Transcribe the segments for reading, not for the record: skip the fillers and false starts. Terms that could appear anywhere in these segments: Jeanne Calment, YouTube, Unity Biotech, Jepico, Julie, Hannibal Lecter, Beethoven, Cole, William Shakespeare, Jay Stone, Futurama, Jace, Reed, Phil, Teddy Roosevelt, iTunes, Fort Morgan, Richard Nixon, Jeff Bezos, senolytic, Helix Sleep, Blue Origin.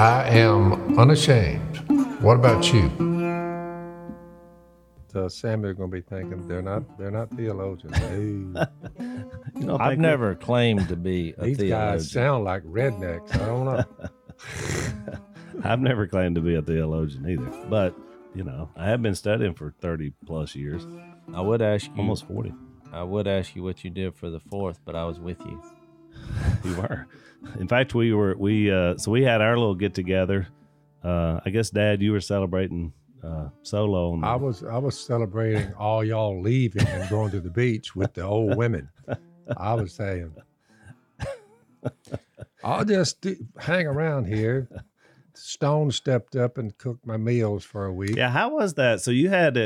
I am unashamed. What about you? Samuel's gonna be thinking they're not theologians. No. I've never claimed to be a theologian. These guys sound like rednecks. I don't know. I've never claimed to be a theologian either, but I have been studying for 30 plus years. I would ask you almost 40. I would ask you what you did for the Fourth, but I was with you. We were. In fact, we had our little get together. I guess Dad, you were celebrating solo. I was celebrating all y'all leaving and going to the beach with the old women. I was saying, I'll just hang around here. Stone stepped up and cooked my meals for a week. Yeah, how was that? So you had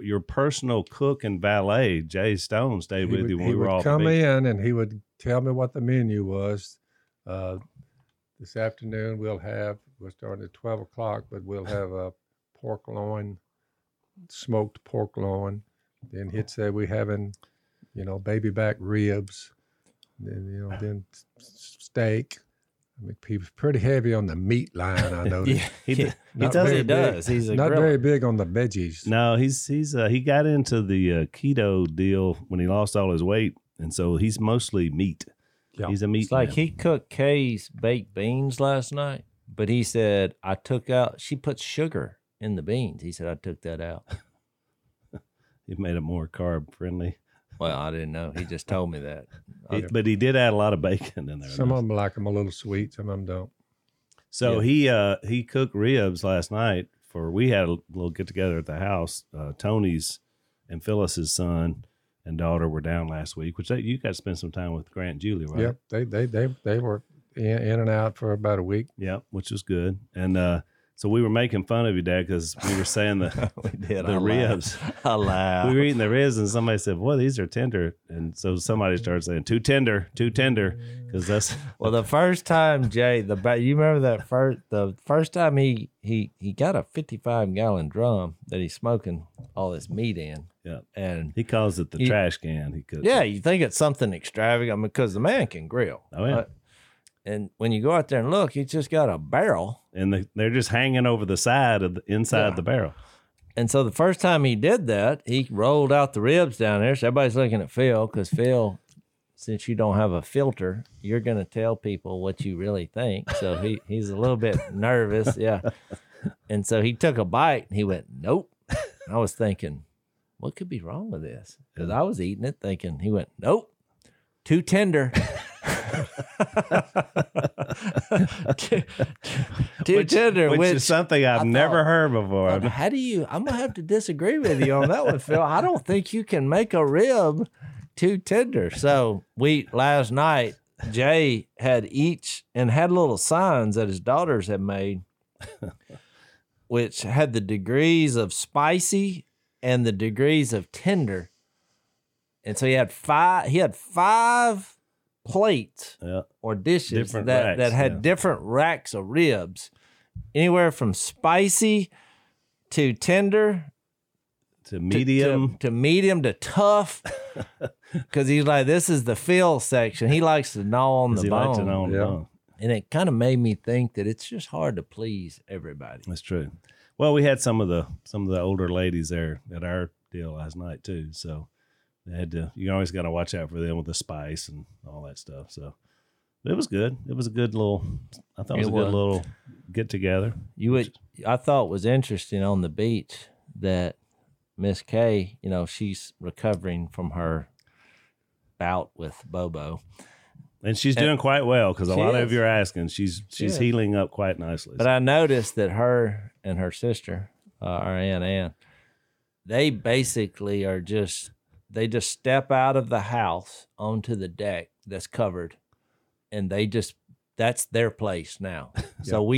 your personal cook and valet, Jay Stone, stayed with you when we were all. He would come in and he would tell me what the menu was. This afternoon we're starting at 12 o'clock, but we'll have a smoked pork loin. Then he'd say we're having, baby back ribs, then steak. I mean, he was pretty heavy on the meat line, I noticed. Yeah, he does. He's a not griller. Very big on the veggies. No, he got into the keto deal when he lost all his weight, and so he's mostly meat. Yeah. He's a meat. It's like he cooked Kay's baked beans last night, but he said she put sugar in the beans. He said I took that out. He made it more carb friendly. Well, I didn't know. He just told me that. But he did add a lot of bacon in there. Some of them like them a little sweet. Some of them don't. So yeah. He cooked ribs last night we had a little get-together at the house. Tony's and Phyllis's son and daughter were down last week, which you got to spend some time with Grant and Julie, right? Yep. They were in and out for about a week. Yep, which was good. And so we were making fun of you, Dad, because we were saying the ribs. I laugh. We were eating the ribs, and somebody said, "Boy, these are tender." And so somebody started saying, "Too tender," because that's well. The first time Jay, you remember that the first time he got a 55-gallon drum that he's smoking all this meat in. Yeah, and he calls it the trash can. He cooks. Yeah, you think it's something extravagant, because the man can grill. Oh yeah. And when you go out there and look, you just got a barrel. And they're just hanging over the side of the barrel. And so the first time he did that, he rolled out the ribs down there. So everybody's looking at Phil because Phil, since you don't have a filter, you're going to tell people what you really think. So he's a little bit nervous. Yeah. And so he took a bite and he went, nope. And I was thinking, what could be wrong with this? Because I was eating it thinking, he went, nope, too tender. too tender, which is something I've never heard before. I'm gonna have to disagree with you on that one, Phil. I don't think you can make a rib too tender. So last night, Jay had little signs that his daughters had made, which had the degrees of spicy and the degrees of tender. And so he had five plates or dishes different that had different racks of ribs, anywhere from spicy to tender to medium to medium to tough. Because he's like, this is the Phil section. He likes to gnaw on the bone. Likes to gnaw on the bone. And it kind of made me think that it's just hard to please everybody. That's true. Well, we had some of the older ladies there at our deal last night too, so. You always got to watch out for them with the spice and all that stuff. So it was good. It was a good little. I thought it was a good little get together. I thought was interesting on the beach that Miss Kay, she's recovering from her bout with Bobo, and she's doing quite well because a lot of you are asking. She's healing up quite nicely. But I noticed that her and her sister, our Aunt Ann, they basically are just. They just step out of the house onto the deck that's covered, and that's their place now. Yeah. So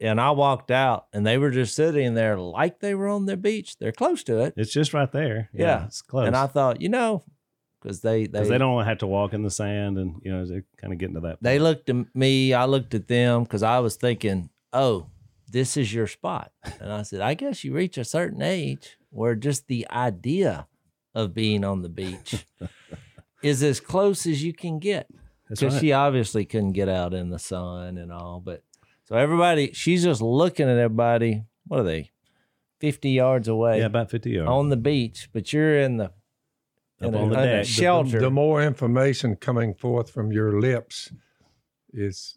I walked out, and they were just sitting there like they were on the beach. They're close to it. It's just right there. Yeah, it's close. And I thought, because they don't have to walk in the sand, and they're kind of getting to that point. They looked at me. I looked at them because I was thinking, oh, this is your spot. And I said, I guess you reach a certain age where just the idea of being on the beach is as close as you can get. Because she obviously couldn't get out in the sun and all. But So everybody, she's just looking at everybody. What are they? 50 yards away. Yeah, about 50 yards. On the beach, but you're in the, deck. Shelter. The more information coming forth from your lips is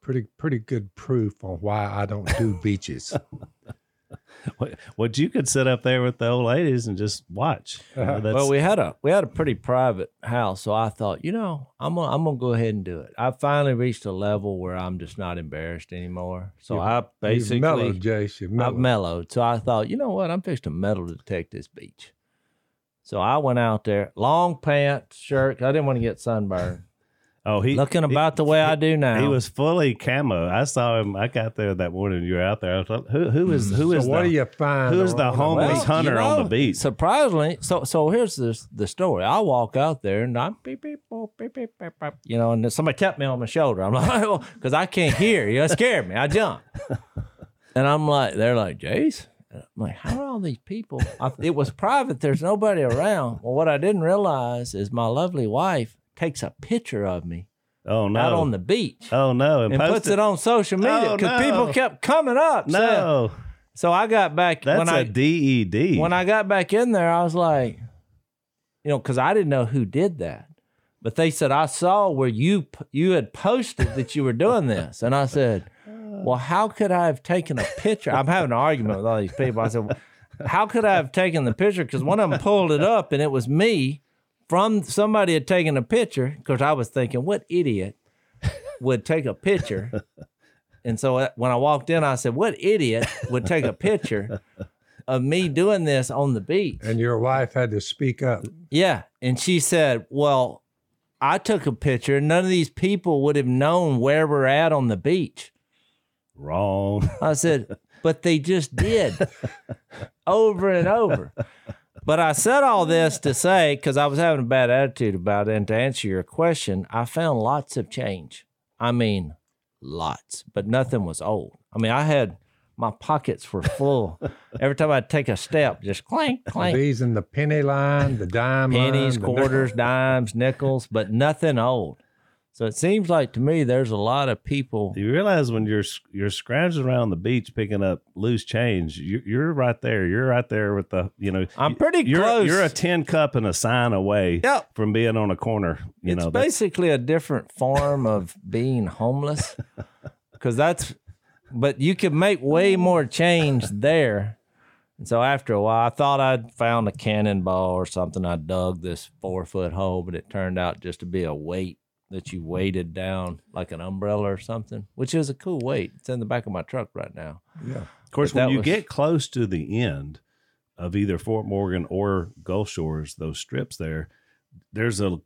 pretty good proof on why I don't do beaches. What you could sit up there with the old ladies and just watch. Well, we had a pretty private house, so I thought, I'm gonna go ahead and do it. I finally reached a level where I'm just not embarrassed anymore. So I basically mellowed, Jace. I've mellowed. So I thought, you know what? I'm fixing to metal detect this beach. So I went out there, long pants, shirt. I didn't want to get sunburned. Oh, looking about the way I do now. He was fully camo. I saw him. I got there that morning. You were out there. I was like, who is the homeless hunter on the beach? Surprisingly, so here's the story. I walk out there and I'm beep beep boop, beep beep beep beep. And somebody tapped me on my shoulder. I'm like, oh, because I can't hear. It scared me. I jumped, and I'm like, they're like, Jace. I'm like, how are all these people? It was private. There's nobody around. Well, what I didn't realize is my lovely wife takes a picture of me out on the beach. Oh, no. And puts it on social media because people kept coming up. No. So I got back. That's a DED. When I got back in there, I was like, because I didn't know who did that. But they said, I saw where you had posted that you were doing this. And I said, well, how could I have taken a picture? I'm having an argument with all these people. I said, how could I have taken the picture? Because one of them pulled it up and it was me. From somebody had taken a picture, because I was thinking, what idiot would take a picture? And so when I walked in, I said, what idiot would take a picture of me doing this on the beach? And your wife had to speak up. Yeah. And she said, well, I took a picture. None of these people would have known where we're at on the beach. Wrong. I said, but they just did over and over. But I said all this to say, because I was having a bad attitude about it, and to answer your question, I found lots of change. I mean, lots, but nothing was old. I mean, I had, my pockets were full. Every time I'd take a step, just clank, clank. These in the penny line, the dime pennies, line, quarters, dimes, nickels, but nothing old. So it seems like to me there's a lot of people. You realize when you're scrounging around the beach picking up loose change, you're right there. You're right there with the, I'm pretty close. You're a tin cup and a sign away from being on a corner. It's basically a different form of being homeless, because but you could make way more change there. And so after a while, I thought I'd found a cannonball or something. I dug this 4-foot hole, but it turned out just to be a weight that you weighted down like an umbrella or something, which is a cool weight. It's in the back of my truck right now. Yeah. Of course, when you get close to the end of either Fort Morgan or Gulf Shores, those strips there's a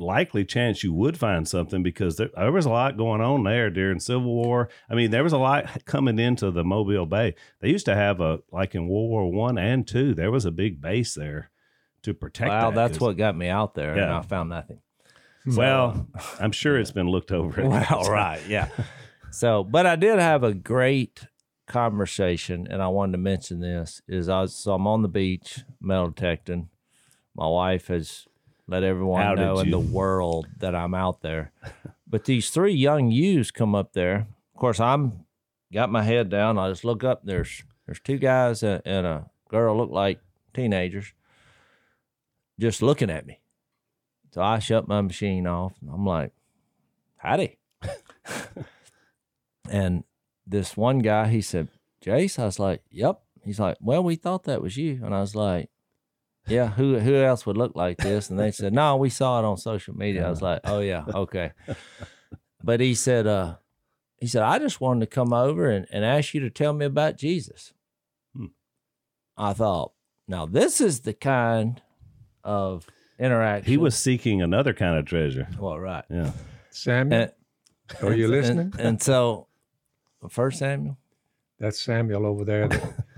likely chance you would find something, because there was a lot going on there during Civil War. I mean, there was a lot coming into the Mobile Bay. They used to have like in World War I and II, there was a big base there to protect. Wow, that's what got me out there, and I found nothing. Well, I'm sure it's been looked over. Well, right, yeah. So, but I did have a great conversation, and I wanted to mention this, so I'm on the beach, metal detecting. My wife has let everyone know in the world that I'm out there. But these 3 young ewes come up there. Of course, I'm got my head down. I just look up. There's 2 guys and a girl, look like teenagers, just looking at me. So I shut my machine off, and I'm like, howdy. And this one guy, he said, Jace? I was like, yep. He's like, well, we thought that was you. And I was like, yeah, who else would look like this? And they said, no, we saw it on social media. I was like, oh, yeah, okay. But he said, I just wanted to come over and ask you to tell me about Jesus. I thought, now this is the kind of interaction. He was seeking another kind of treasure. Well, right. Yeah. Samuel, are you listening? And so, first Samuel? That's Samuel over there.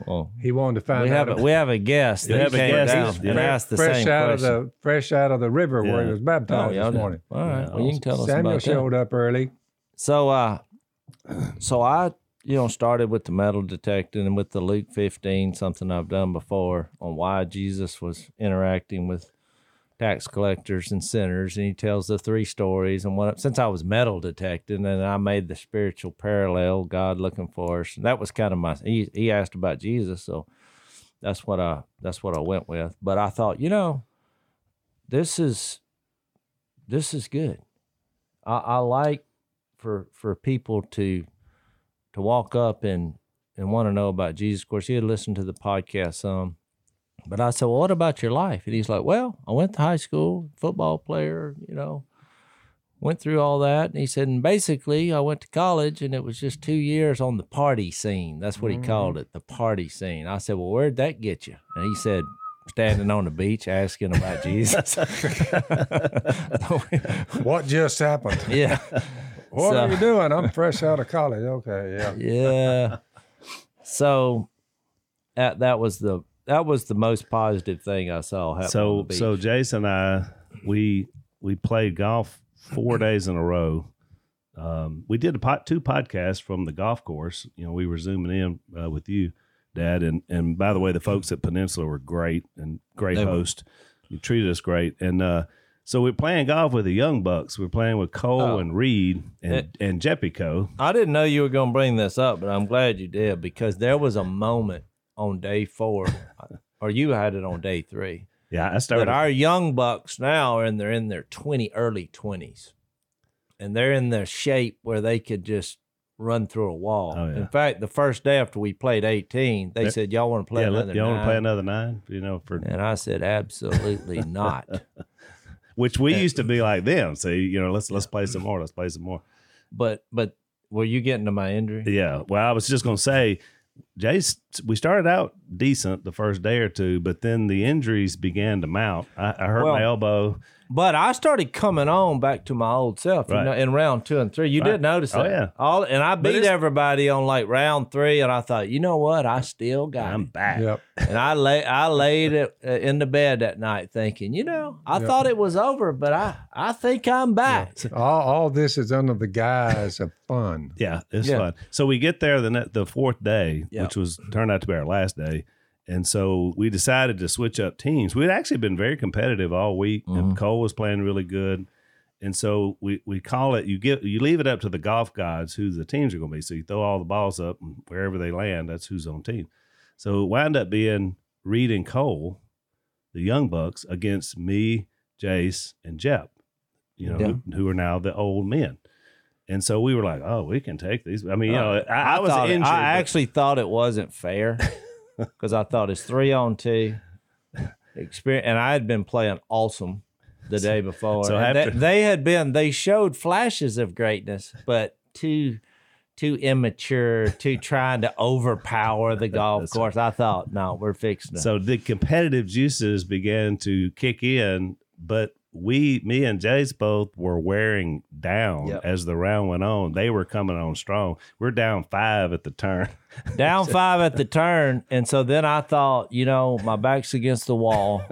Well, he wanted to find out. We have a guest. Fresh out of the river where he was baptized this morning. All right. Well, you can tell us about that. Samuel showed up early. So, I started with the metal detecting and with the Luke 15, something I've done before on why Jesus was interacting with tax collectors and sinners, and he tells the three stories. And one, since I was metal detecting, and I made the spiritual parallel, God looking for us. And that was kind of my. He asked about Jesus, so that's what I went with. But I thought, this is good. I like for people to walk up and want to know about Jesus. Of course, he had listened to the podcast some. But I said, well, what about your life? And he's like, well, I went to high school, football player, went through all that. And he said, and basically I went to college and it was just 2 years on the party scene. That's what he called it, the party scene. I said, well, where'd that get you? And he said, standing on the beach asking about Jesus. What just happened? Yeah. What are you doing? I'm fresh out of college. Okay, yeah. Yeah. So that was the... That was the most positive thing I saw happen. So Jace and I, we played golf 4 days in a row. We did two podcasts from the golf course. We were zooming in with you, Dad. And by the way, the folks at Peninsula were great and great host. You treated us great. And so we're playing golf with the young bucks. We're playing with Cole and Reed and Jepico. I didn't know you were going to bring this up, but I'm glad you did, because there was a moment on day four, or you had it on day three. Yeah, I started. But our young bucks now they're in their early 20s, and they're in their shape where they could just run through a wall. Oh, yeah. In fact, the first day after we played 18, they said, "Y'all want to play another? Y'all want to play another nine?" And I said, "Absolutely not." Which we used to be like them. So let's play some more. Let's play some more. But were you getting to my injury? Yeah. Well, I was just gonna say, Jace, we started out decent the first day or two, but then the injuries began to mount. I hurt my elbow. But I started coming on back to my old self in round 2 and 3. You did notice that. Oh, yeah. And I beat everybody on like round 3, and I thought, you know what? I still got I'm back. Yep. And I laid it in the bed that night thinking, I thought it was over, but I think I'm back. Yeah. All this is under the guise of fun. Yeah, it's fun. So we get there the fourth day, which turned out to be our last day. And so we decided to switch up teams. We'd actually been very competitive all week, and Cole was playing really good. And so we call it, you leave it up to the golf gods who the teams are going to be. So you throw all the balls up, and wherever they land, that's who's on team. So it wound up being Reed and Cole, the young bucks, against me, Jace, and Jep, who are now the old men. And so we were like, oh, we can take these. I mean, I was injured. I actually thought it wasn't fair. Because I thought it's 3 on 2 experience, and I had been playing awesome the day before. So they showed flashes of greatness, but too immature, too trying to overpower the golf course. Right. I thought, no, we're fixing it. So the competitive juices began to kick in, but me and Jace both were wearing down as the round went on. They were coming on strong. We're down 5 at the turn. And so then I thought, my back's against the wall.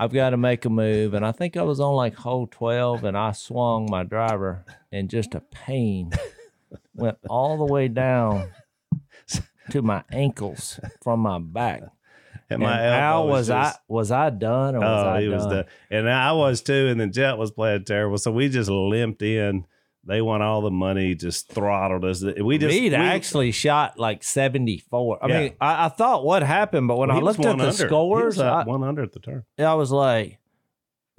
I've got to make a move. And I think I was on like hole 12, and I swung my driver, and just a pain went all the way down to my ankles from my back. And how was I done? Or was done? And I was too. And then Jet was playing terrible. So we just limped in. They won all the money, just throttled us. Reed actually shot like 74. I mean, I thought what happened, but when I looked at the scores, he was at 100 at the turn. I was like,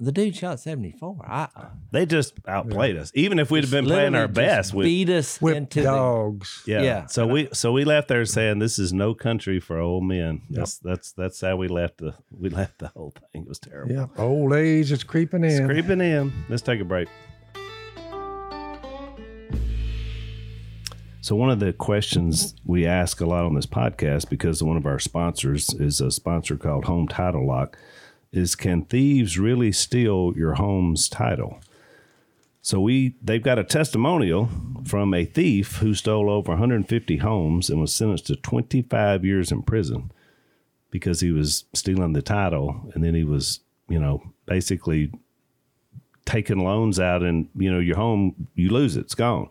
the dude shot 74. They just outplayed us. Even if we'd have been playing our best, we beat us into dogs. So we left there saying, "This is no country for old men." That's how we left the whole thing. It was terrible. Yeah, old age is creeping in. It's creeping in. Let's take a break. So one of the questions we ask a lot on this podcast, because one of our sponsors is a sponsor called Home Title Lock, is can thieves really steal your home's title? So they've got a testimonial from a thief who stole over 150 homes and was sentenced to 25 years in prison because he was stealing the title, and then he was, basically taking loans out, and, your home, you lose it, it's gone.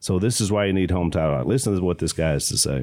So this is why you need Home Title Lock. Listen to what this guy has to say.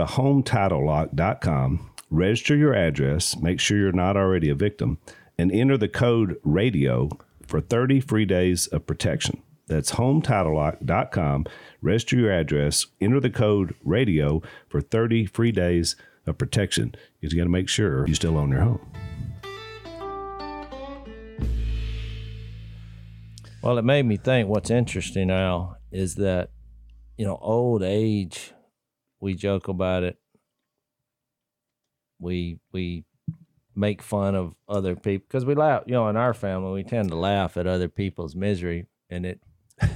HometitleLock.com, register your address, make sure you're not already a victim, and enter the code RADIO for 30 free days of protection. That's HometitleLock.com, register your address, enter the code RADIO for 30 free days of protection, because you got to make sure you still own your home. Well, it made me think what's interesting now is that, you know, old age, we joke about it. We make fun of other people because we laugh. You know, in our family, we tend to laugh at other people's misery, and it,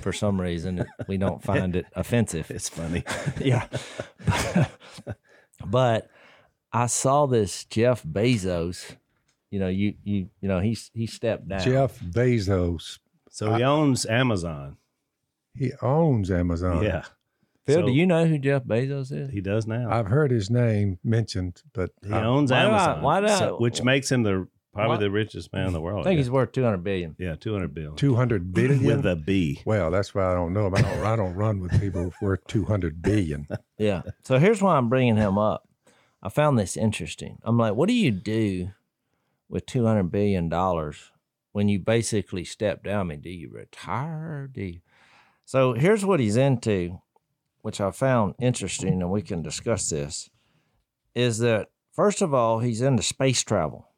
for some reason, we don't find it offensive. It's funny. Yeah. But I saw this Jeff Bezos. You know, you know, he stepped down. Jeff Bezos. So he owns Amazon. He owns Amazon. Yeah. Phil, so, do you know who Jeff Bezos is? He does now. I've heard his name mentioned, but he owns Amazon, which makes him the richest man in the world. I think he's worth $200 billion. Yeah, $200 billion. $200 billion with a B. Well, that's why I don't know him. I don't run with people worth $200 billion. Yeah. So here's why I'm bringing him up. I found this interesting. I'm like, what do you do with $200 billion when you basically step down? I mean, do you retire? So here's what he's into, which I found interesting, and we can discuss this, is that, first of all, he's into space travel.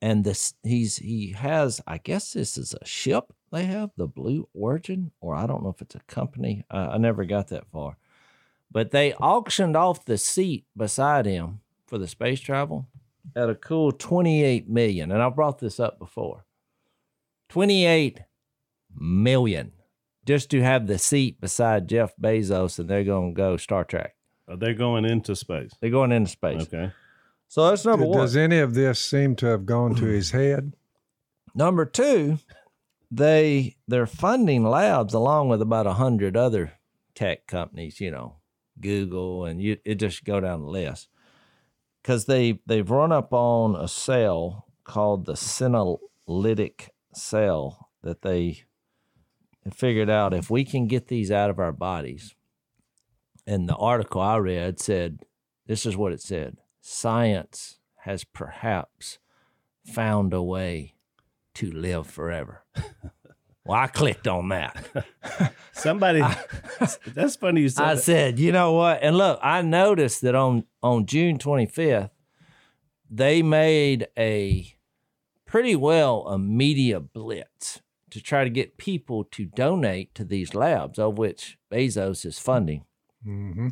And he has, I guess this is a ship they have, the Blue Origin, or I don't know if it's a company. I never got that far. But they auctioned off the seat beside him for the space travel at a cool $28 million. And I brought this up before. $28 million. Just to have the seat beside Jeff Bezos, and they're going to go Star Trek. They're going into space. They're going into space. Okay. So that's number one. Does any of this seem to have gone to his head? Number two, they're funding labs along with about 100 other tech companies, you know, Google, and it just go down the list. Because they've run up on a cell called the senolytic cell that they... and figured out if we can get these out of our bodies. And the article I read said, this is what it said: science has perhaps found a way to live forever. Well, I clicked on that. That's funny you said. I said, you know what? And look, I noticed that on June 25th, they made a media blitz to try to get people to donate to these labs, of which Bezos is funding. Mm-hmm.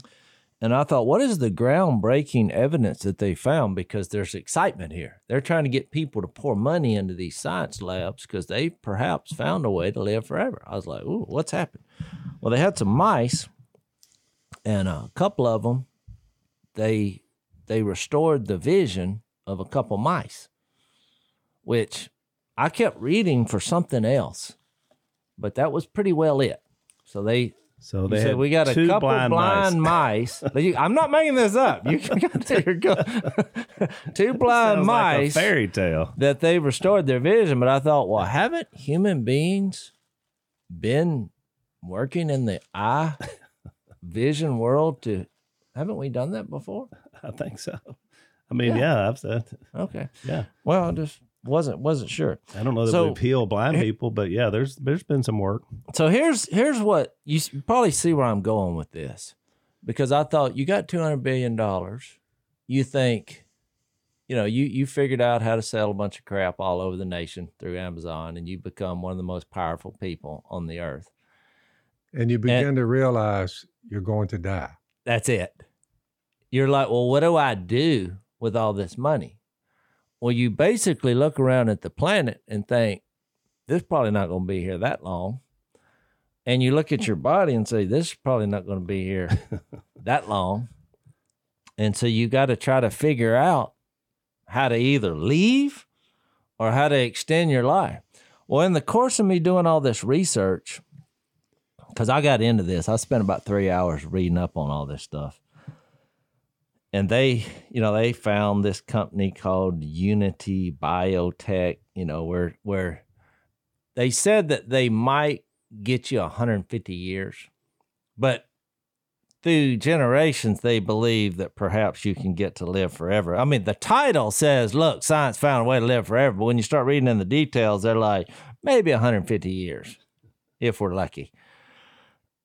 And I thought, what is the groundbreaking evidence that they found? Because there's excitement here. They're trying to get people to pour money into these science labs because they perhaps found a way to live forever. I was like, ooh, what's happened? Well, they had some mice, and a couple of them, they restored the vision of a couple mice, which... I kept reading for something else, but that was pretty well it. So they said, we got a couple blind mice. I'm not making this up. You can go to your go. Two blind mice, like a fairy tale, that they restored their vision. But I thought, well, haven't human beings been working in the eye vision world? Haven't we done that before? I think so. I mean, yeah I've said. Okay. Yeah. Well, I just. Wasn't sure. I don't know that we peel blind people, but yeah, there's been some work. So here's what you probably see where I'm going with this, because I thought you got $200 billion. You think, you know, you figured out how to sell a bunch of crap all over the nation through Amazon, and you become one of the most powerful people on the earth. And you begin to realize you're going to die. That's it. You're like, well, what do I do with all this money? Well, you basically look around at the planet and think, this is probably not going to be here that long. And you look at your body and say, this is probably not going to be here that long. And so you got to try to figure out how to either leave or how to extend your life. Well, in the course of me doing all this research, because I got into this, I spent about 3 hours reading up on all this stuff. And they, you know, they found this company called Unity Biotech, you know, where they said that they might get you 150 years, but through generations, they believe that perhaps you can get to live forever. I mean, the title says, look, science found a way to live forever. But when you start reading in the details, they're like, maybe 150 years, if we're lucky.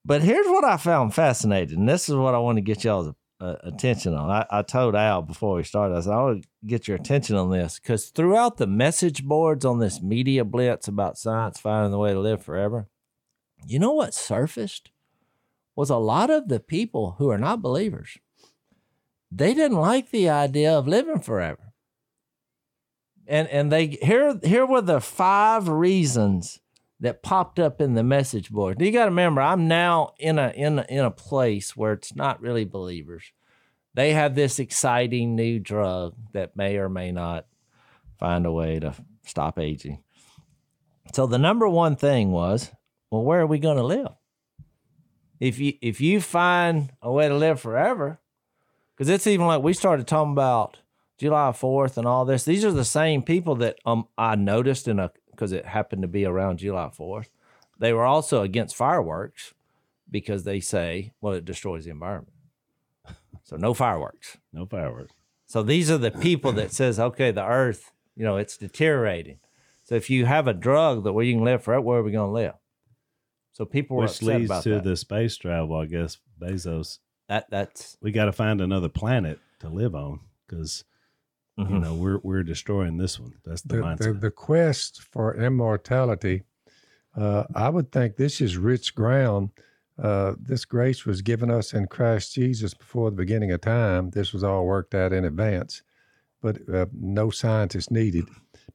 But here's what I found fascinating. And this is what I want to get y'all's attention on. I told Al before we started, I said, I want to get your attention on this. Because throughout the message boards on this media blitz about science finding the way to live forever, you know what surfaced? Was a lot of the people who are not believers, they didn't like the idea of living forever. And they here were the 5 reasons that popped up in the message board. You got to remember, I'm now in a place where it's not really believers. They have this exciting new drug that may or may not find a way to stop aging. So the number one thing was, well, where are we going to live? If you find a way to live forever, because it's even like we started talking about July 4th and all this. These are the same people that I noticed because it happened to be around July 4th. They were also against fireworks because they say, well, it destroys the environment. So no fireworks. No fireworks. So these are the people that says, okay, the earth, you know, it's deteriorating. So if you have a drug that where you can live forever, where are we going to live? So people were upset about that. Which leads to the space travel, I guess, Bezos. That's we got to find another planet to live on because you know we're destroying this one. That's the mindset. The quest for immortality. I would think this is rich ground. This grace was given us in Christ Jesus before the beginning of time. This was all worked out in advance, but no scientists needed.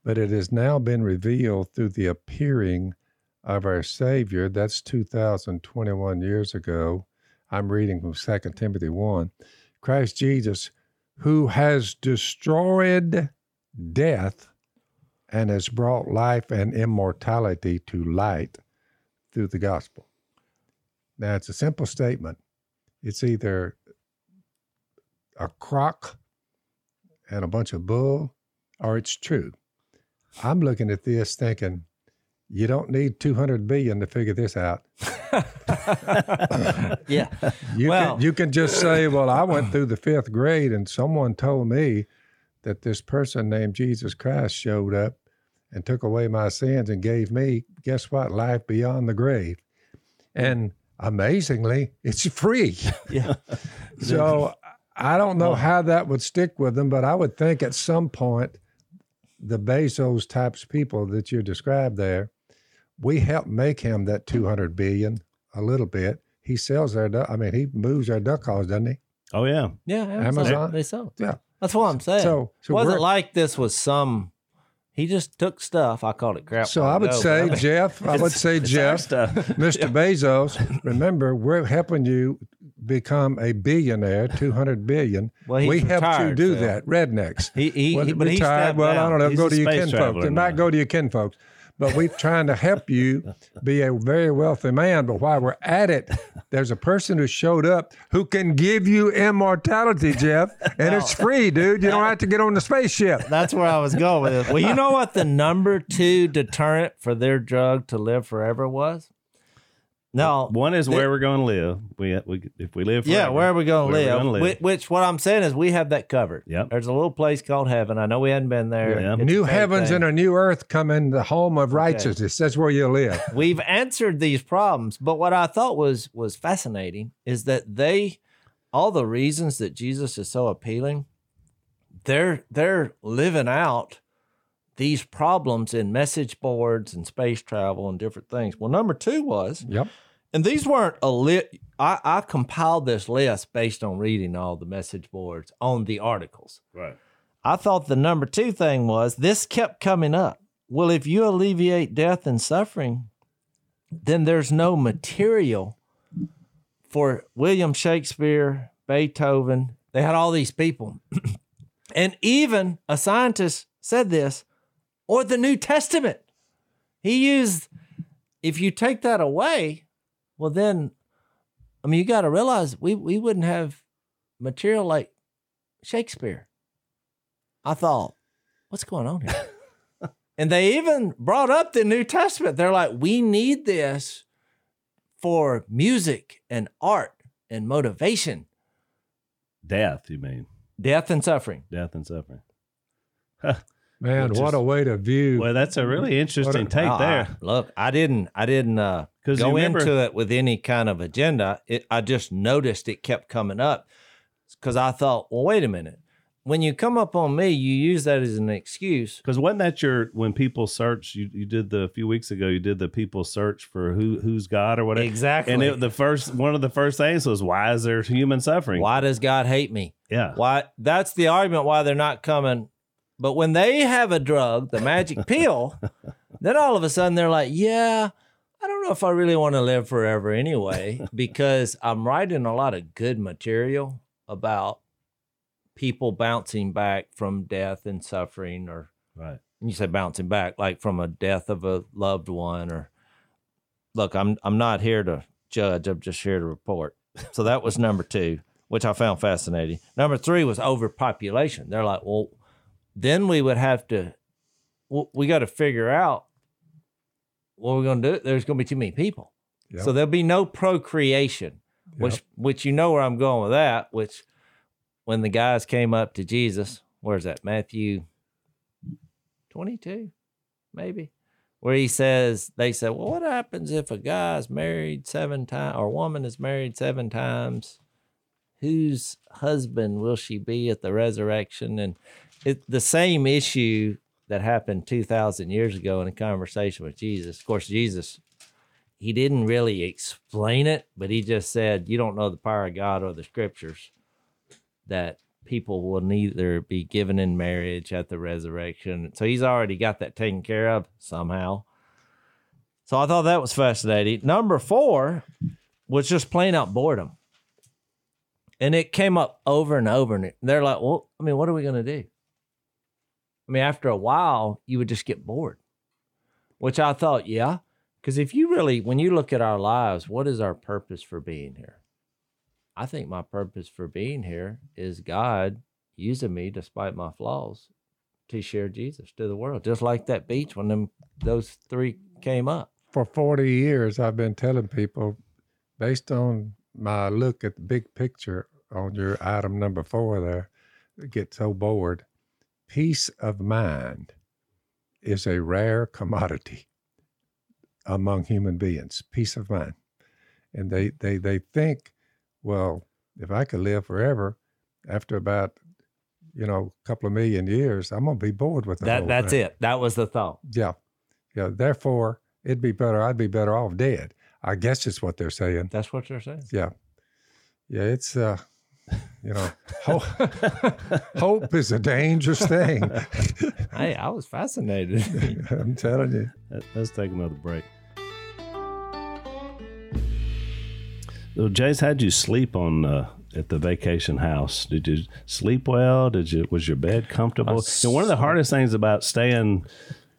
But it has now been revealed through the appearing of our Savior. That's 2021 years ago. I'm reading from 2 Timothy 1. Christ Jesus, who has destroyed death and has brought life and immortality to light through the gospel. Now, it's a simple statement. It's either a crock and a bunch of bull, or it's true. I'm looking at this thinking, you don't need 200 billion to figure this out. Yeah. You can just say, well, I went through the 5th grade and someone told me that this person named Jesus Christ showed up and took away my sins and gave me, guess what, life beyond the grave. And amazingly, it's free. Yeah. So I don't know how that would stick with them, but I would think at some point the Bezos types people that you described there, we help make him that 200 billion a little bit. He sells their duck. I mean, he moves our duck calls, doesn't he? Oh, yeah. Yeah. Amazon. They sell. Yeah. That's what I'm saying. So it wasn't like this was some, he just took stuff. I called it crap. So I would say, Jeff, Mr. Bezos, remember, we're helping you become a billionaire, 200 billion. Well, we helped you do that, rednecks. Well, I don't know. He's go to your kinfolks. It might go to your kinfolks. But we're trying to help you be a very wealthy man. But while we're at it, there's a person who showed up who can give you immortality, Jeff, and it's free, dude. You don't have to get on the spaceship. That's where I was going with it. Well, you know what the number 2 deterrent for their drug to live forever was? No. One is where we're going to live. If we live forever. Yeah, where are we going to live? Which what I'm saying is we have that covered. Yep. There's a little place called heaven. I know we hadn't been there. Yeah. New heavens and a new earth come in the home of righteousness. Okay. That's where you live. We've answered these problems. But what I thought was fascinating is that all the reasons that Jesus is so appealing, they're living out these problems in message boards and space travel and different things. Well, number 2 was, and these weren't a list. I compiled this list based on reading all the message boards on the articles. Right. I thought the number 2 thing was this kept coming up. Well, if you alleviate death and suffering, then there's no material for William Shakespeare, Beethoven, They had all these people. And even a scientist said this, or the New Testament. He used, if you take that away, well then, I mean, you got to realize we wouldn't have material like Shakespeare. I thought, what's going on here? And they even brought up the New Testament. They're like, we need this for music and art and motivation. Death, you mean? Death and suffering. Death and suffering. Man, what a way to view. Well, that's a really interesting take there. Look, I didn't go into it with any kind of agenda. I just noticed it kept coming up because I thought, well, wait a minute. When you come up on me, you use that as an excuse. Because wasn't that when people search, you did the, a few weeks ago, you did the people search for who's God or whatever. Exactly. And one of the first things was, why is there human suffering? Why does God hate me? Yeah. Why? That's the argument why they're not coming. But when they have a drug, the magic pill, then all of a sudden they're like, yeah, I don't know if I really want to live forever anyway, because I'm writing a lot of good material about people bouncing back from death and suffering, or right. And you say bouncing back, like from a death of a loved one, or look, I'm not here to judge. I'm just here to report. So that was number 2, which I found fascinating. Number 3 was overpopulation. They're like, well, then we would have to, we got to figure out what we're going to do. There's going to be too many people. Yep. So there'll be no procreation, which you know where I'm going with that, which, when the guys came up to Jesus, where's that? Matthew 22, maybe, where he says, they said, well, what happens if a guy's married 7 times or a woman is married 7 times? Whose husband will she be at the resurrection? And it's the same issue that happened 2,000 years ago in a conversation with Jesus. Of course, Jesus, he didn't really explain it, but he just said, you don't know the power of God or the scriptures, that people will neither be given in marriage at the resurrection. So he's already got that taken care of somehow. So I thought that was fascinating. Number 4 was just plain out boredom. And it came up over and over. And they're like, well, I mean, what are we going to do? I mean, after a while, you would just get bored, which I thought, yeah. Because if you really, when you look at our lives, what is our purpose for being here? I think my purpose for being here is God using me, despite my flaws, to share Jesus to the world. Just like that beach when those 3 came up. For 40 years, I've been telling people, based on my look at the big picture on your item number 4 there, I get so bored. Peace of mind is a rare commodity among human beings, peace of mind. And they think, well, if I could live forever, after about, a couple of million years, I'm going to be bored with that. That's it. That was the thought. Yeah. Yeah. Therefore, I'd be better off dead. I guess is what they're saying. That's what they're saying. Yeah. Yeah. It's, hope is a dangerous thing. Hey, I was fascinated. I'm telling you. Let's take another break. So Jace, how'd you sleep at the vacation house? Did you sleep well? Was your bed comfortable? And one of the hardest things about staying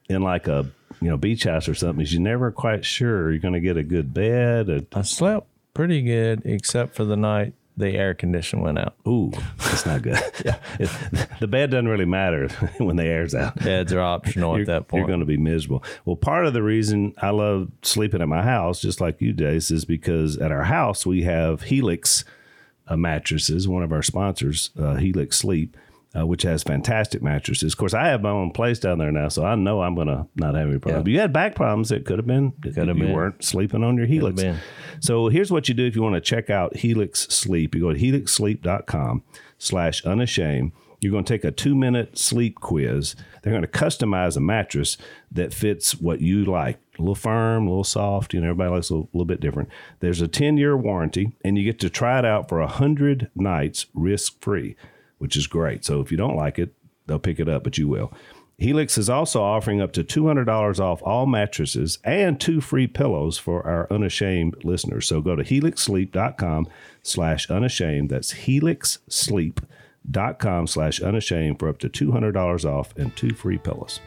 in like a beach house or something is you're never quite sure you're going to get a good bed. I slept pretty good, except for the night the air conditioner went out. Ooh, that's not good. Yeah, the bed doesn't really matter when the air's out. Beds are optional at that point. You're going to be miserable. Well, part of the reason I love sleeping at my house, just like you, Jace, is because at our house we have Helix mattresses, one of our sponsors, Helix Sleep, which has fantastic mattresses. Of course, I have my own place down there now, so I know I'm going to not have any problems. Yeah. You had back problems. It could have been. You weren't sleeping on your Helix. So here's what you do if you want to check out Helix Sleep. You go to helixsleep.com/unashamed. You're going to take a 2-minute sleep quiz. They're going to customize a mattress that fits what you like. A little firm, a little soft. Everybody likes a little bit different. There's a 10-year warranty, and you get to try it out for 100 nights risk-free. Which is great. So if you don't like it, they'll pick it up, but you will. Helix is also offering up to $200 off all mattresses and 2 free pillows for our Unashamed listeners. So go to helixsleep.com/unashamed. That's helixsleep.com/unashamed for up to $200 off and 2 free pillows.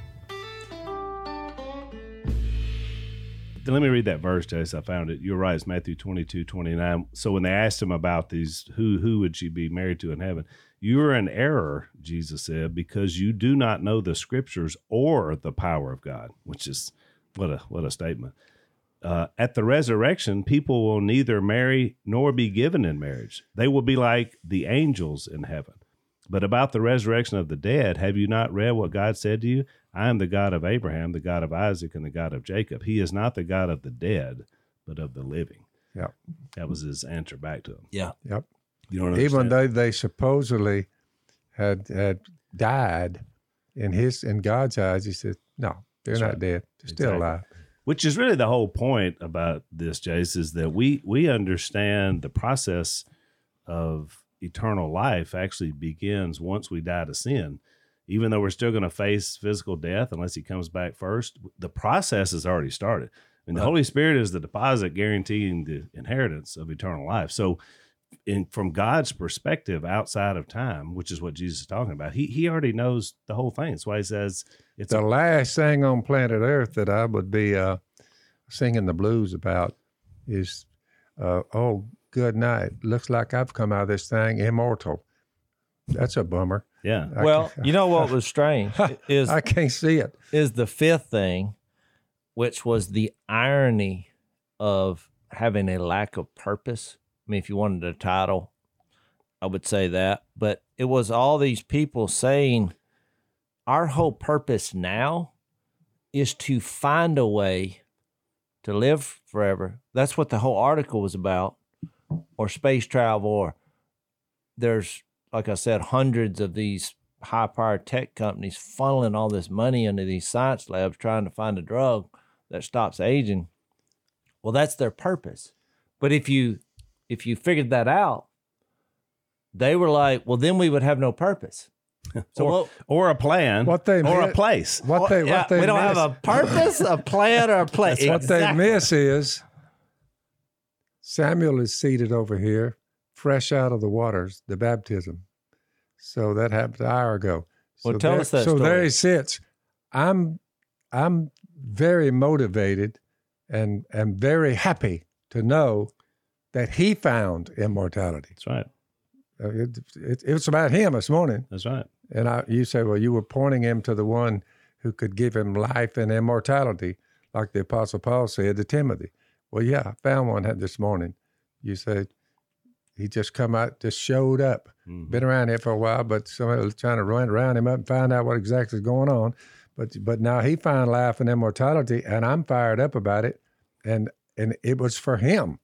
Let me read that verse, Jace. I found it. You're right. It's Matthew 22:29. So when they asked him about these, who would she be married to in heaven? You are in error, Jesus said, because you do not know the scriptures or the power of God, which is what a statement. At the resurrection, people will neither marry nor be given in marriage. They will be like the angels in heaven. But about the resurrection of the dead, have you not read what God said to you? I am the God of Abraham, the God of Isaac, and the God of Jacob. He is not the God of the dead, but of the living. Yeah. That was his answer back to him. Yeah. Yep. You don't understand. Even though they supposedly had died in God's eyes, he said, no, they're not dead. They're still alive. Which is really the whole point about this, Jace, is that we understand the process of eternal life actually begins once we die to sin. Even though we're still going to face physical death unless he comes back first, the process has already started. And the Holy Spirit is the deposit guaranteeing the inheritance of eternal life. So from God's perspective outside of time, which is what Jesus is talking about, he already knows the whole thing. That's why he says it's the last thing on planet Earth that I would be singing the blues about is, oh, good night. Looks like I've come out of this thing immortal. That's a bummer. Yeah. Well, you know what was strange is I can't see it. Is the fifth thing, which was the irony of having a lack of purpose. I mean, if you wanted a title, I would say that. But it was all these people saying, our whole purpose now is to find a way to live forever. That's what the whole article was about, or space travel, or there's, like I said, hundreds of these high-power tech companies funneling all this money into these science labs trying to find a drug that stops aging. Well, that's their purpose. But if you figured that out, they were like, well, then we would have no purpose. So or a plan, a place. We don't have a purpose, a plan, or a place. Exactly. What they miss is Samuel is seated over here, fresh out of the waters, the baptism. So that happened an hour ago. Well, tell us that story. So there he sits. I'm very motivated and very happy to know that he found immortality. That's right. It was about him this morning. That's right. And you say, well, you were pointing him to the one who could give him life and immortality, like the Apostle Paul said to Timothy. Well, yeah, I found one this morning. You say, he just come out, just showed up. Mm-hmm. Been around here for a while, but somebody was trying to run around him up and find out what exactly is going on. But now he found life and immortality, and I'm fired up about it. And it was for him.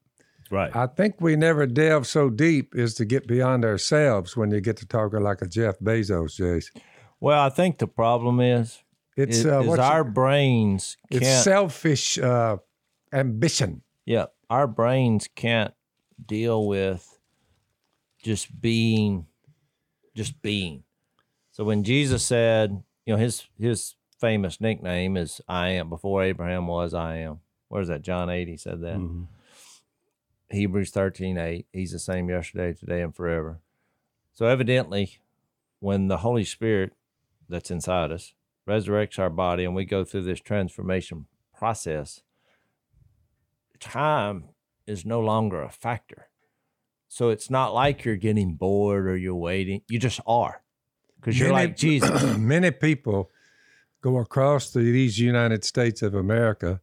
Right. I think we never delve so deep as to get beyond ourselves when you get to talking like a Jeff Bezos, Jace. Well, I think the problem is our brains can't... It's selfish ambition. Yeah, our brains can't deal with just being. So when Jesus said, you know, his famous nickname is I am. Before Abraham was, I am. Where's that? John 8, he said that. Mm-hmm. Hebrews 13:8. He's the same yesterday, today, and forever. So evidently, when the Holy Spirit that's inside us resurrects our body and we go through this transformation process, time is no longer a factor. So it's not like you're getting bored or you're waiting. You just are, because you're like Jesus. Many people go across these United States of America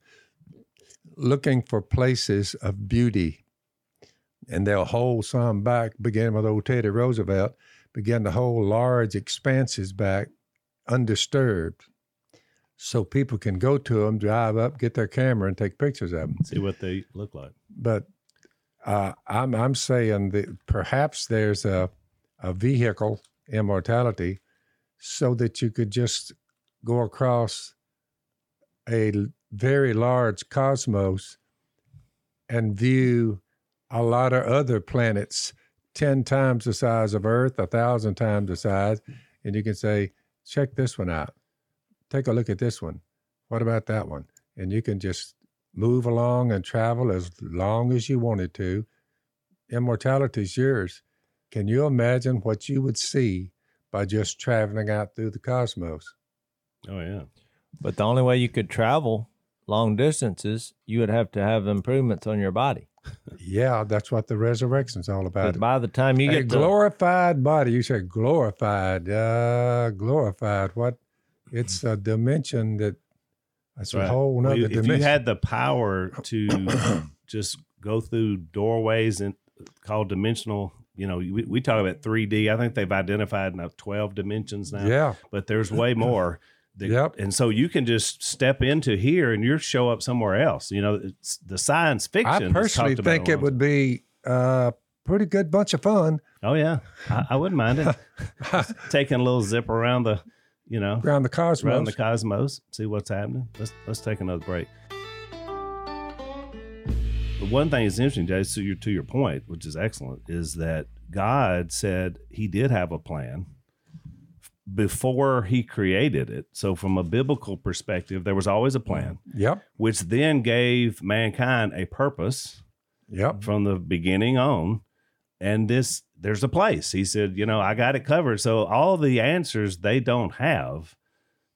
looking for places of beauty. And they'll hold some back, beginning with old Teddy Roosevelt, began to hold large expanses back undisturbed so people can go to them, drive up, get their camera, and take pictures of them. See what they look like. But I'm saying that perhaps there's a vehicle, immortality, so that you could just go across a very large cosmos and view a lot of other planets 10 times the size of Earth, 1,000 times the size, and you can say, check this one out. take a look at this one. What about that one? And you can just move along and travel as long as you wanted to. Immortality's yours. Can you imagine what you would see by just traveling out through the cosmos? Oh, yeah. But the only way you could travel long distances, you would have to have improvements on your body. Yeah, that's what the resurrection's all about. But by the time you get glorified body, you say glorified, glorified. What? It's a dimension that's right. A whole other dimension. If you had the power to just go through doorways and called dimensional, we talk about 3D. I think they've identified now 12 dimensions now. Yeah, but there's way more. Yep. And so you can just step into here and you show up somewhere else. It's the science fiction. I personally think it would be a pretty good bunch of fun. Oh, yeah. I wouldn't mind it. Taking a little zip around the, around the cosmos. See what's happening. Let's take another break. The one thing that's interesting, Jay, to your point, which is excellent, is that God said he did have a plan before he created it. So from a biblical perspective, there was always a plan. Yep. Which then gave mankind a purpose. Yep. From the beginning on. And there's a place. He said, I got it covered. So all the answers they don't have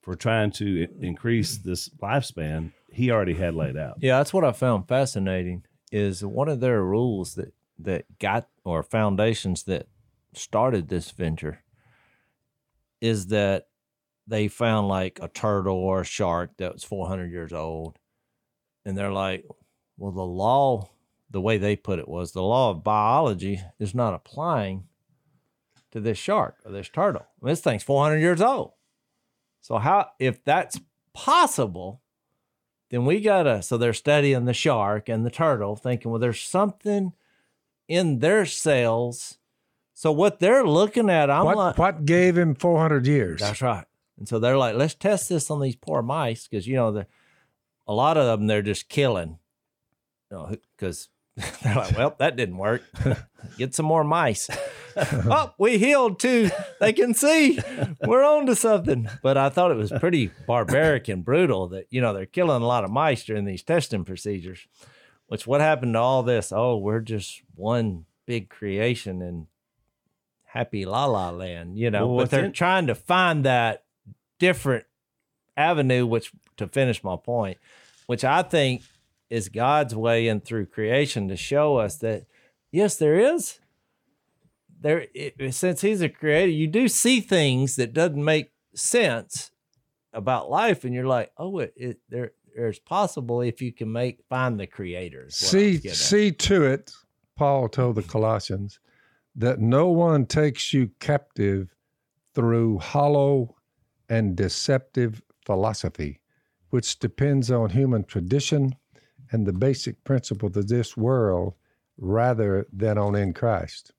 for trying to increase this lifespan, he already had laid out. Yeah, that's what I found fascinating is one of their rules that foundations that started this venture is that they found like a turtle or a shark that was 400 years old. And they're like, well, the law, the way they put it was the law of biology is not applying to this shark or this turtle. This thing's 400 years old. So if that's possible, then so they're studying the shark and the turtle thinking, well, there's something in their cells. So what they're looking at, what gave him 400 years? That's right. And so they're like, let's test this on these poor mice because, a lot of them they're just killing. Because they're like, well, that didn't work. Get some more mice. Oh, we healed too. They can see. We're on to something. But I thought it was pretty barbaric and brutal that, they're killing a lot of mice during these testing procedures. Which what happened to all this? Oh, we're just one big creation and happy la-la land, Well, but they're trying to find that different avenue, which, to finish my point, which I think is God's way in through creation to show us that, yes, there is. Since he's a creator, you do see things that doesn't make sense about life, and you're like, oh, there's possible if you can find the creator. See to it, Paul told the Colossians, that no one takes you captive through hollow and deceptive philosophy, which depends on human tradition and the basic principles of this world rather than on in Christ.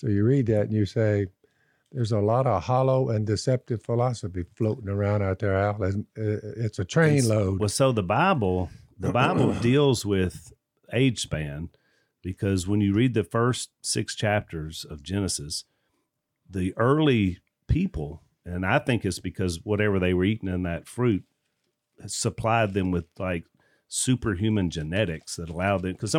So you read that and you say, there's a lot of hollow and deceptive philosophy floating around out there, Al. It's a trainload. Well, so the Bible deals with age span. Because when you read the first 6 chapters of Genesis, the early people, and I think it's because whatever they were eating in that fruit supplied them with like superhuman genetics that allowed them. Because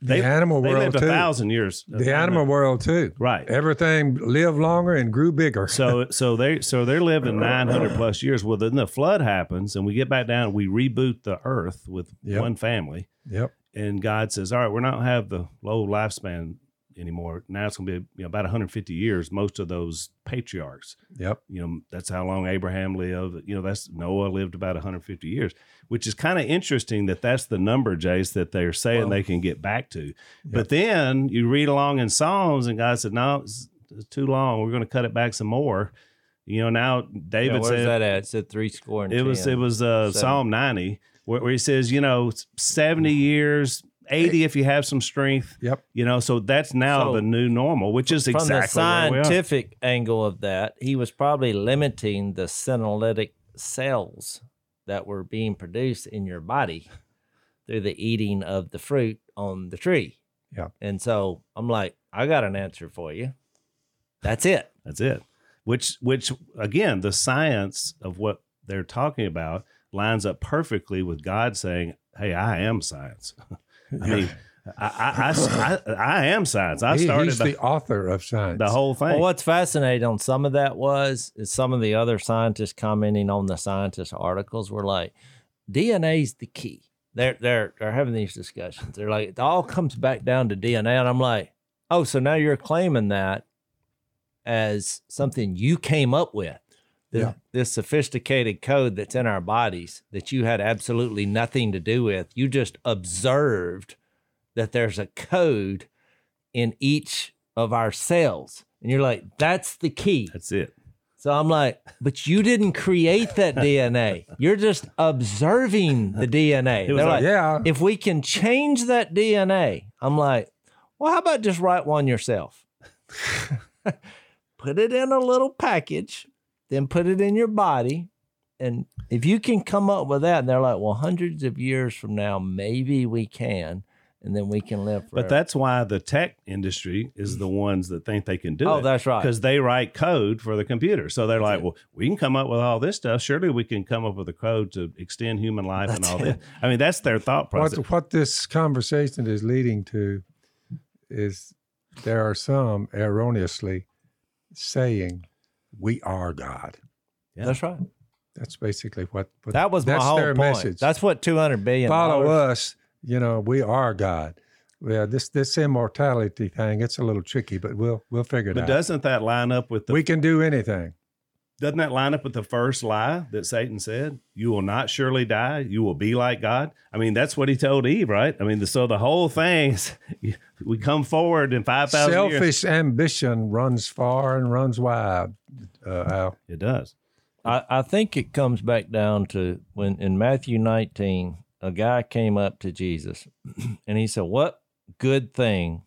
the animal world lived 1,000 years. The animal world too, right? Everything lived longer and grew bigger. So they're living 900 plus years. Well, then the flood happens, and we get back down. We reboot the earth with one family. Yep. And God says, all right, we're not going to have the low lifespan anymore. Now it's going to be about 150 years, most of those patriarchs. Yep. That's how long Abraham lived. That's Noah lived about 150 years, which is kind of interesting that that's the number, Jace, that they're saying they can get back to. Yep. But then you read along in Psalms and God said, no, it's too long. We're going to cut it back some more. Now David said. Where's that at? It said 310. It was Psalm 90. Where he says, 70 years, 80 if you have some strength. Yep. So that's now the new normal, which is exactly where we are. From the scientific angle of that, he was probably limiting the senolytic cells that were being produced in your body through the eating of the fruit on the tree. Yeah. And so I'm like, I got an answer for you. That's it. That's it. Which again, the science of what they're talking about lines up perfectly with God saying, hey, I am science. I mean, I am science. I started he's the author of science, the whole thing. Well, what's fascinating on some of that is some of the other scientists commenting on the scientist articles were like, DNA's the key. They're having these discussions. They're like, it all comes back down to DNA. And I'm like, oh, so now you're claiming that as something you came up with, this sophisticated code that's in our bodies that you had absolutely nothing to do with. You just observed that there's a code in each of our cells. And you're like, that's the key. That's it. So I'm like, but you didn't create that DNA. You're just observing the DNA. They're like, if we can change that DNA, I'm like, well, how about just write one yourself? Put it in a little package, then put it in your body. And if you can come up with that, and they're like, well, hundreds of years from now, maybe we can. And then we can live forever. But that's why the tech industry is the ones that think they can do it. Oh, that's right. Because they write code for the computer. So they're like, well, we can come up with all this stuff. Surely we can come up with a code to extend human life and all that. I mean, that's their thought process. What this conversation is leading to is there are some erroneously saying, we are God. Yeah. That's right. That's basically what that was my whole point. Message. That's what $200 billion. Follow us. You know, we are God. Yeah, this immortality thing, it's a little tricky, but we'll figure it out. But doesn't that line up with the... We can do anything. Doesn't that line up with the first lie that Satan said? You will not surely die. You will be like God. I mean, that's what he told Eve, right? I mean, so the whole thing is, we come forward in 5,000 years. Selfish ambition runs far and runs wide, Al. It does. I think it comes back down to when in Matthew 19... a guy came up to Jesus and he said, what good thing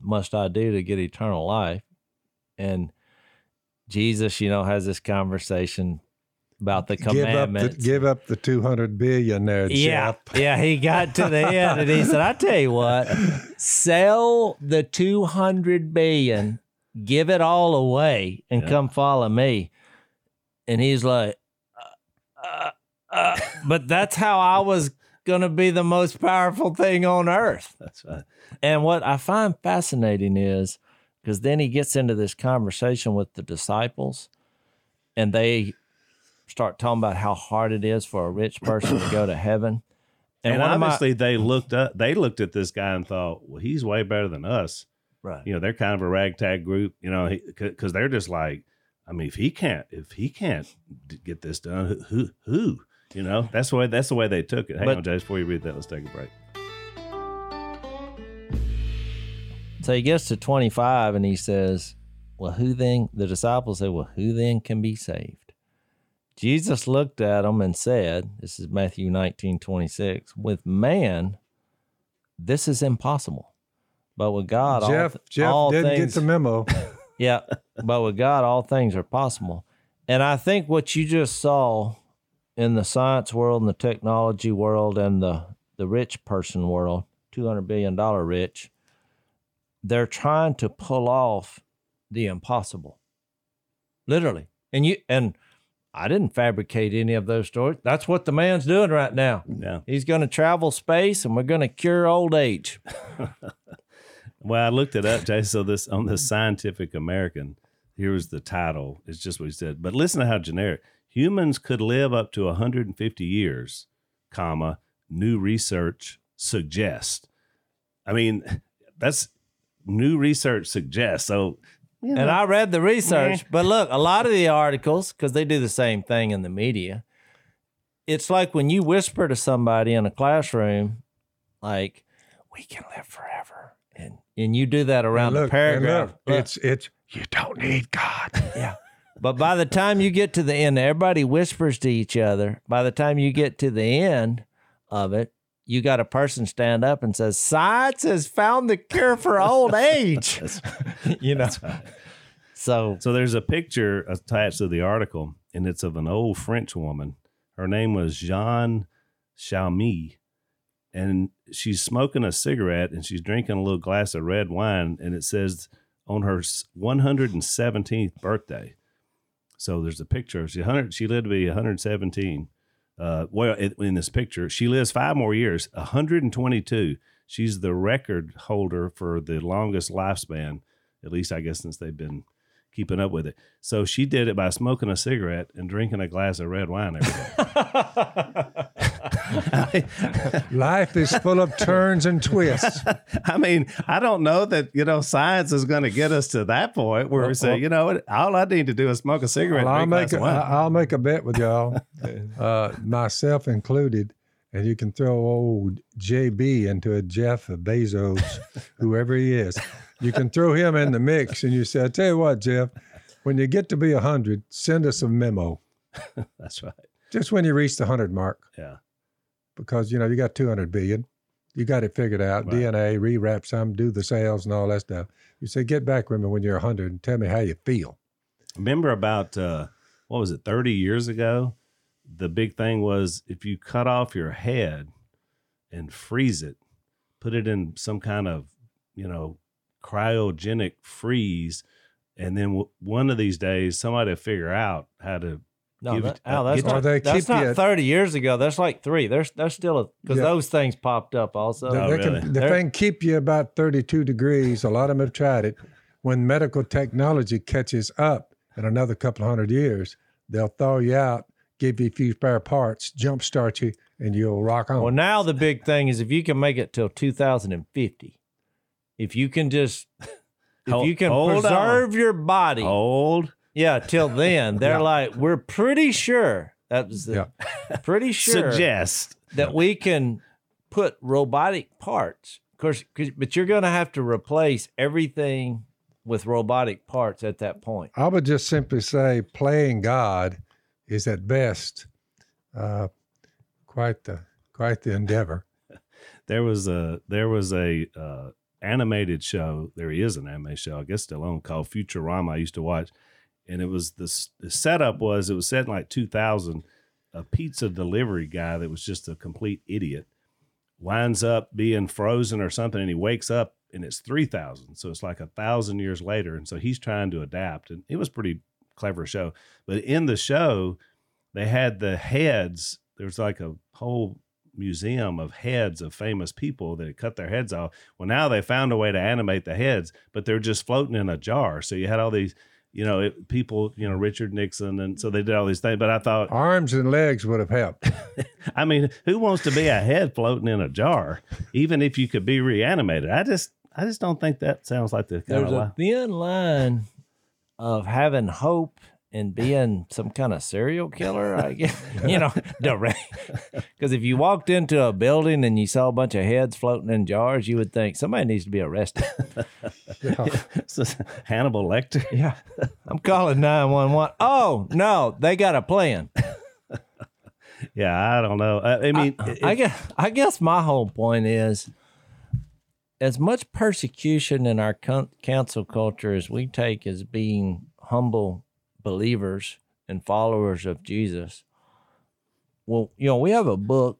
must I do to get eternal life? And Jesus, you know, has this conversation about the commandments. Give up the 200 billion there, Jeff. Yeah, he got to the end and he said, I tell you what, sell the 200 billion, give it all away and come follow me. And he's like, but that's how I was going to be the most powerful thing on earth. That's right. And what I find fascinating is, because then he gets into this conversation with the disciples, and they start talking about how hard it is for a rich person to go to heaven. And obviously they looked at this guy and thought, well, he's way better than us. Right. You know, they're kind of a ragtag group, you know, because they're just like, I mean, if he can't get this done, who? You know, that's the way they took it. Hang on, Jace, before you read that, let's take a break. So he gets to 25 and he says, well, who then? The disciples say, well, who then can be saved? Jesus looked at them and said, this is Matthew 19:26, with man, this is impossible. But with God, all things... Jeff didn't get the memo. Yeah, but with God, all things are possible. And I think what you just saw... in the science world and the technology world and the rich person world, $200 billion rich, they're trying to pull off the impossible. Literally. And I didn't fabricate any of those stories. That's what the man's doing right now. Yeah. He's going to travel space and we're going to cure old age. Well, I looked it up, Jay. So this on the Scientific American, here's the title. It's just what he said. But listen to how generic. Humans could live up to 150 years, new research suggests. I mean, that's new research suggests. So, you know. And I read the research, but look, a lot of the articles, because they do the same thing in the media, it's like when you whisper to somebody in a classroom, like, we can live forever. And you do that around a paragraph. Look, it's you don't need God. Yeah. But by the time you get to the end, everybody whispers to each other. By the time you get to the end of it, you got a person stand up and says, science has found the cure for old age. You know, right. So there's a picture attached to the article, and it's of an old French woman. Her name was Jeanne Calment, and she's smoking a cigarette, and she's drinking a little glass of red wine, and it says on her 117th birthday, So there's a picture. She lived to be 117. In this picture, she lives 5 more years, 122. She's the record holder for the longest lifespan, at least I guess since they've been keeping up with it. So she did it by smoking a cigarette and drinking a glass of red wine every day. Life is full of turns and twists. I mean, I don't know that, science is going to get us to that point where we say, all I need to do is smoke a cigarette. Well, and drink a glass of wine. I'll make a bet with y'all, myself included. And you can throw old JB into a Jeff Bezos, whoever he is. You can throw him in the mix and you say, I tell you what, Jeff, when you get to be 100, send us a memo. That's right. Just when you reach the 100 mark. Yeah. Because, you got 200 billion. You got it figured out. Right. DNA, rewrap some, do the sales and all that stuff. You say, get back with me when you're 100 and tell me how you feel. Remember about, 30 years ago? The big thing was if you cut off your head and freeze it, put it in some kind of, cryogenic freeze. And then one of these days, somebody will figure out how to. That's not 30 years ago. That's like 3. There's still because those things popped up also. They keep you about 32 degrees. A lot of them have tried it. When medical technology catches up in another couple 100 years, they'll thaw you out. Give you a few spare parts, jumpstart you, and you'll rock on. Well, now the big thing is if you can make it till 2050, if you can preserve your body. Old? Yeah, till then. They're like, we're pretty sure, pretty sure suggest that we can put robotic parts. Of course, but you're going to have to replace everything with robotic parts at that point. I would just simply say playing God is at best quite the endeavor. There was a animated show. There is an anime show, I guess still on, called Futurama. I used to watch, and it was the setup was it was set in like 2000. A pizza delivery guy that was just a complete idiot winds up being frozen or something, and he wakes up and it's 3000. So it's like 1,000 years later, and so he's trying to adapt, and it was pretty clever show. But in the show, they had the heads. There's like a whole museum of heads of famous people that had cut their heads off. Well, now they found a way to animate the heads, but they're just floating in a jar. So you had all these, people, Richard Nixon. And so they did all these things, but I thought arms and legs would have helped. I mean, who wants to be a head floating in a jar, even if you could be reanimated? I just don't think that sounds like the kind of life. There's a thin line of having hope and being some kind of serial killer, I guess, direct. Because if you walked into a building and you saw a bunch of heads floating in jars, you would think somebody needs to be arrested. Hannibal Lecter. Yeah. I'm calling 911. Oh, no, they got a plan. Yeah, I don't know. I mean, I guess my whole point is as much persecution in our council culture as we take as being humble believers and followers of Jesus, well, we have a book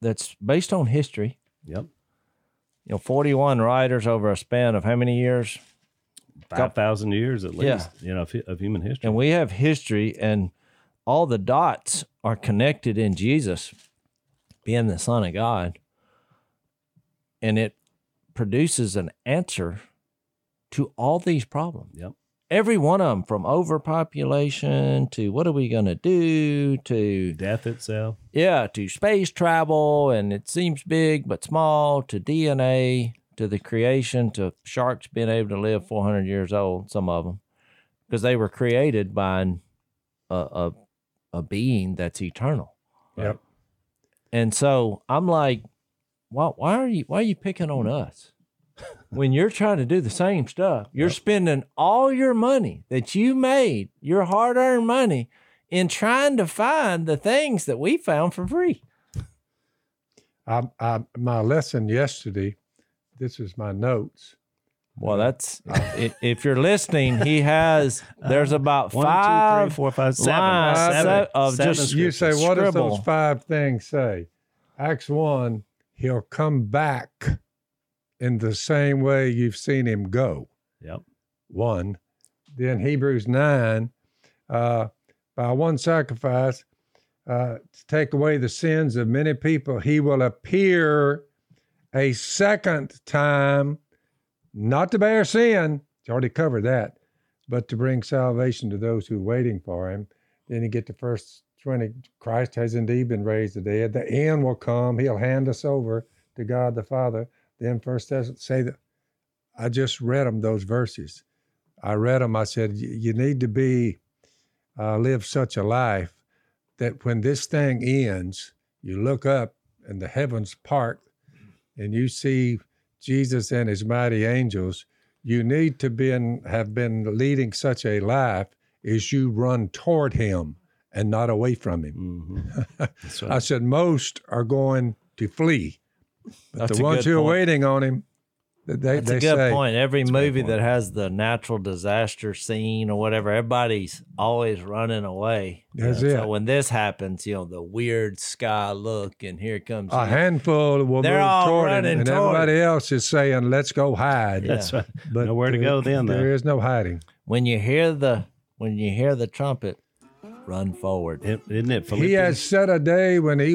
that's based on history. Yep. 41 writers over a span of how many years? 5,000 years at least, of human history. And we have history, and all the dots are connected in Jesus being the Son of God. And it produces an answer to all these problems. Yep. Every one of them, from overpopulation to what are we going to do to death itself. Yeah, to space travel, and it seems big but small, to DNA, to the creation, to sharks being able to live 400 years old, some of them, because they were created by a being that's eternal. Right? Yep. And so I'm like, Why are you picking on us when you're trying to do the same stuff? You're spending all your money that you made, your hard-earned money, in trying to find the things that we found for free. My lesson yesterday, this is my notes. Well, that's if you're listening, he has. There's about 5, 1, 2, 3, 4, 5, 7 lines, 7 of seven just you say. What does those 5 things say? Acts 1. He'll come back in the same way you've seen him go. Yep. 1. Then Hebrews 9, by one sacrifice to take away the sins of many people. He will appear a second time, not to bear sin, it's already covered that, but to bring salvation to those who are waiting for him. Then you get the first 20, Christ has indeed been raised to the dead. The end will come. He'll hand us over to God the Father. Then First Testament say that, I just read them, those verses. I read them. I said, you need to be, live such a life that when this thing ends, you look up and the heavens part and you see Jesus and his mighty angels. You need to have been leading such a life as you run toward him and not away from him. Mm-hmm. That's right. I said, most are going to flee, but the ones who are waiting on him, that's a good point. Every movie that has the natural disaster scene or whatever, everybody's always running away. That's it. So when this happens, the weird sky look, and here comes a handful will move toward him, and everybody else is saying, "Let's go hide." That's right. But nowhere to go then. There is no hiding. When you hear the trumpet, run forward. Isn't it? Philippians? He has set a day when he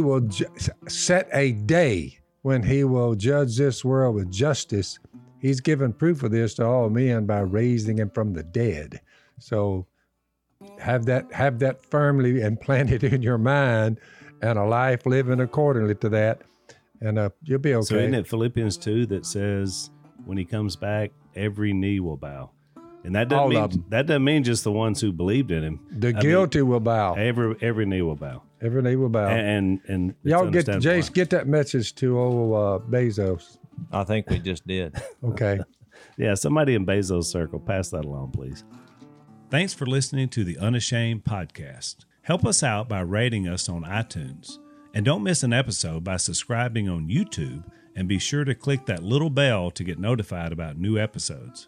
will judge this world with justice. He's given proof of this to all men by raising him from the dead. So have that firmly implanted in your mind and a life living accordingly to that, and you'll be okay. So isn't it Philippians 2 that says when he comes back, every knee will bow? And that doesn't mean just the ones who believed in him. The guilty will bow. Every knee will bow. Every knee will bow. And y'all get that message to old Bezos. I think we just did. Okay. Yeah, somebody in Bezos' circle, pass that along, please. Thanks for listening to the Unashamed Podcast. Help us out by rating us on iTunes. And don't miss an episode by subscribing on YouTube. And be sure to click that little bell to get notified about new episodes.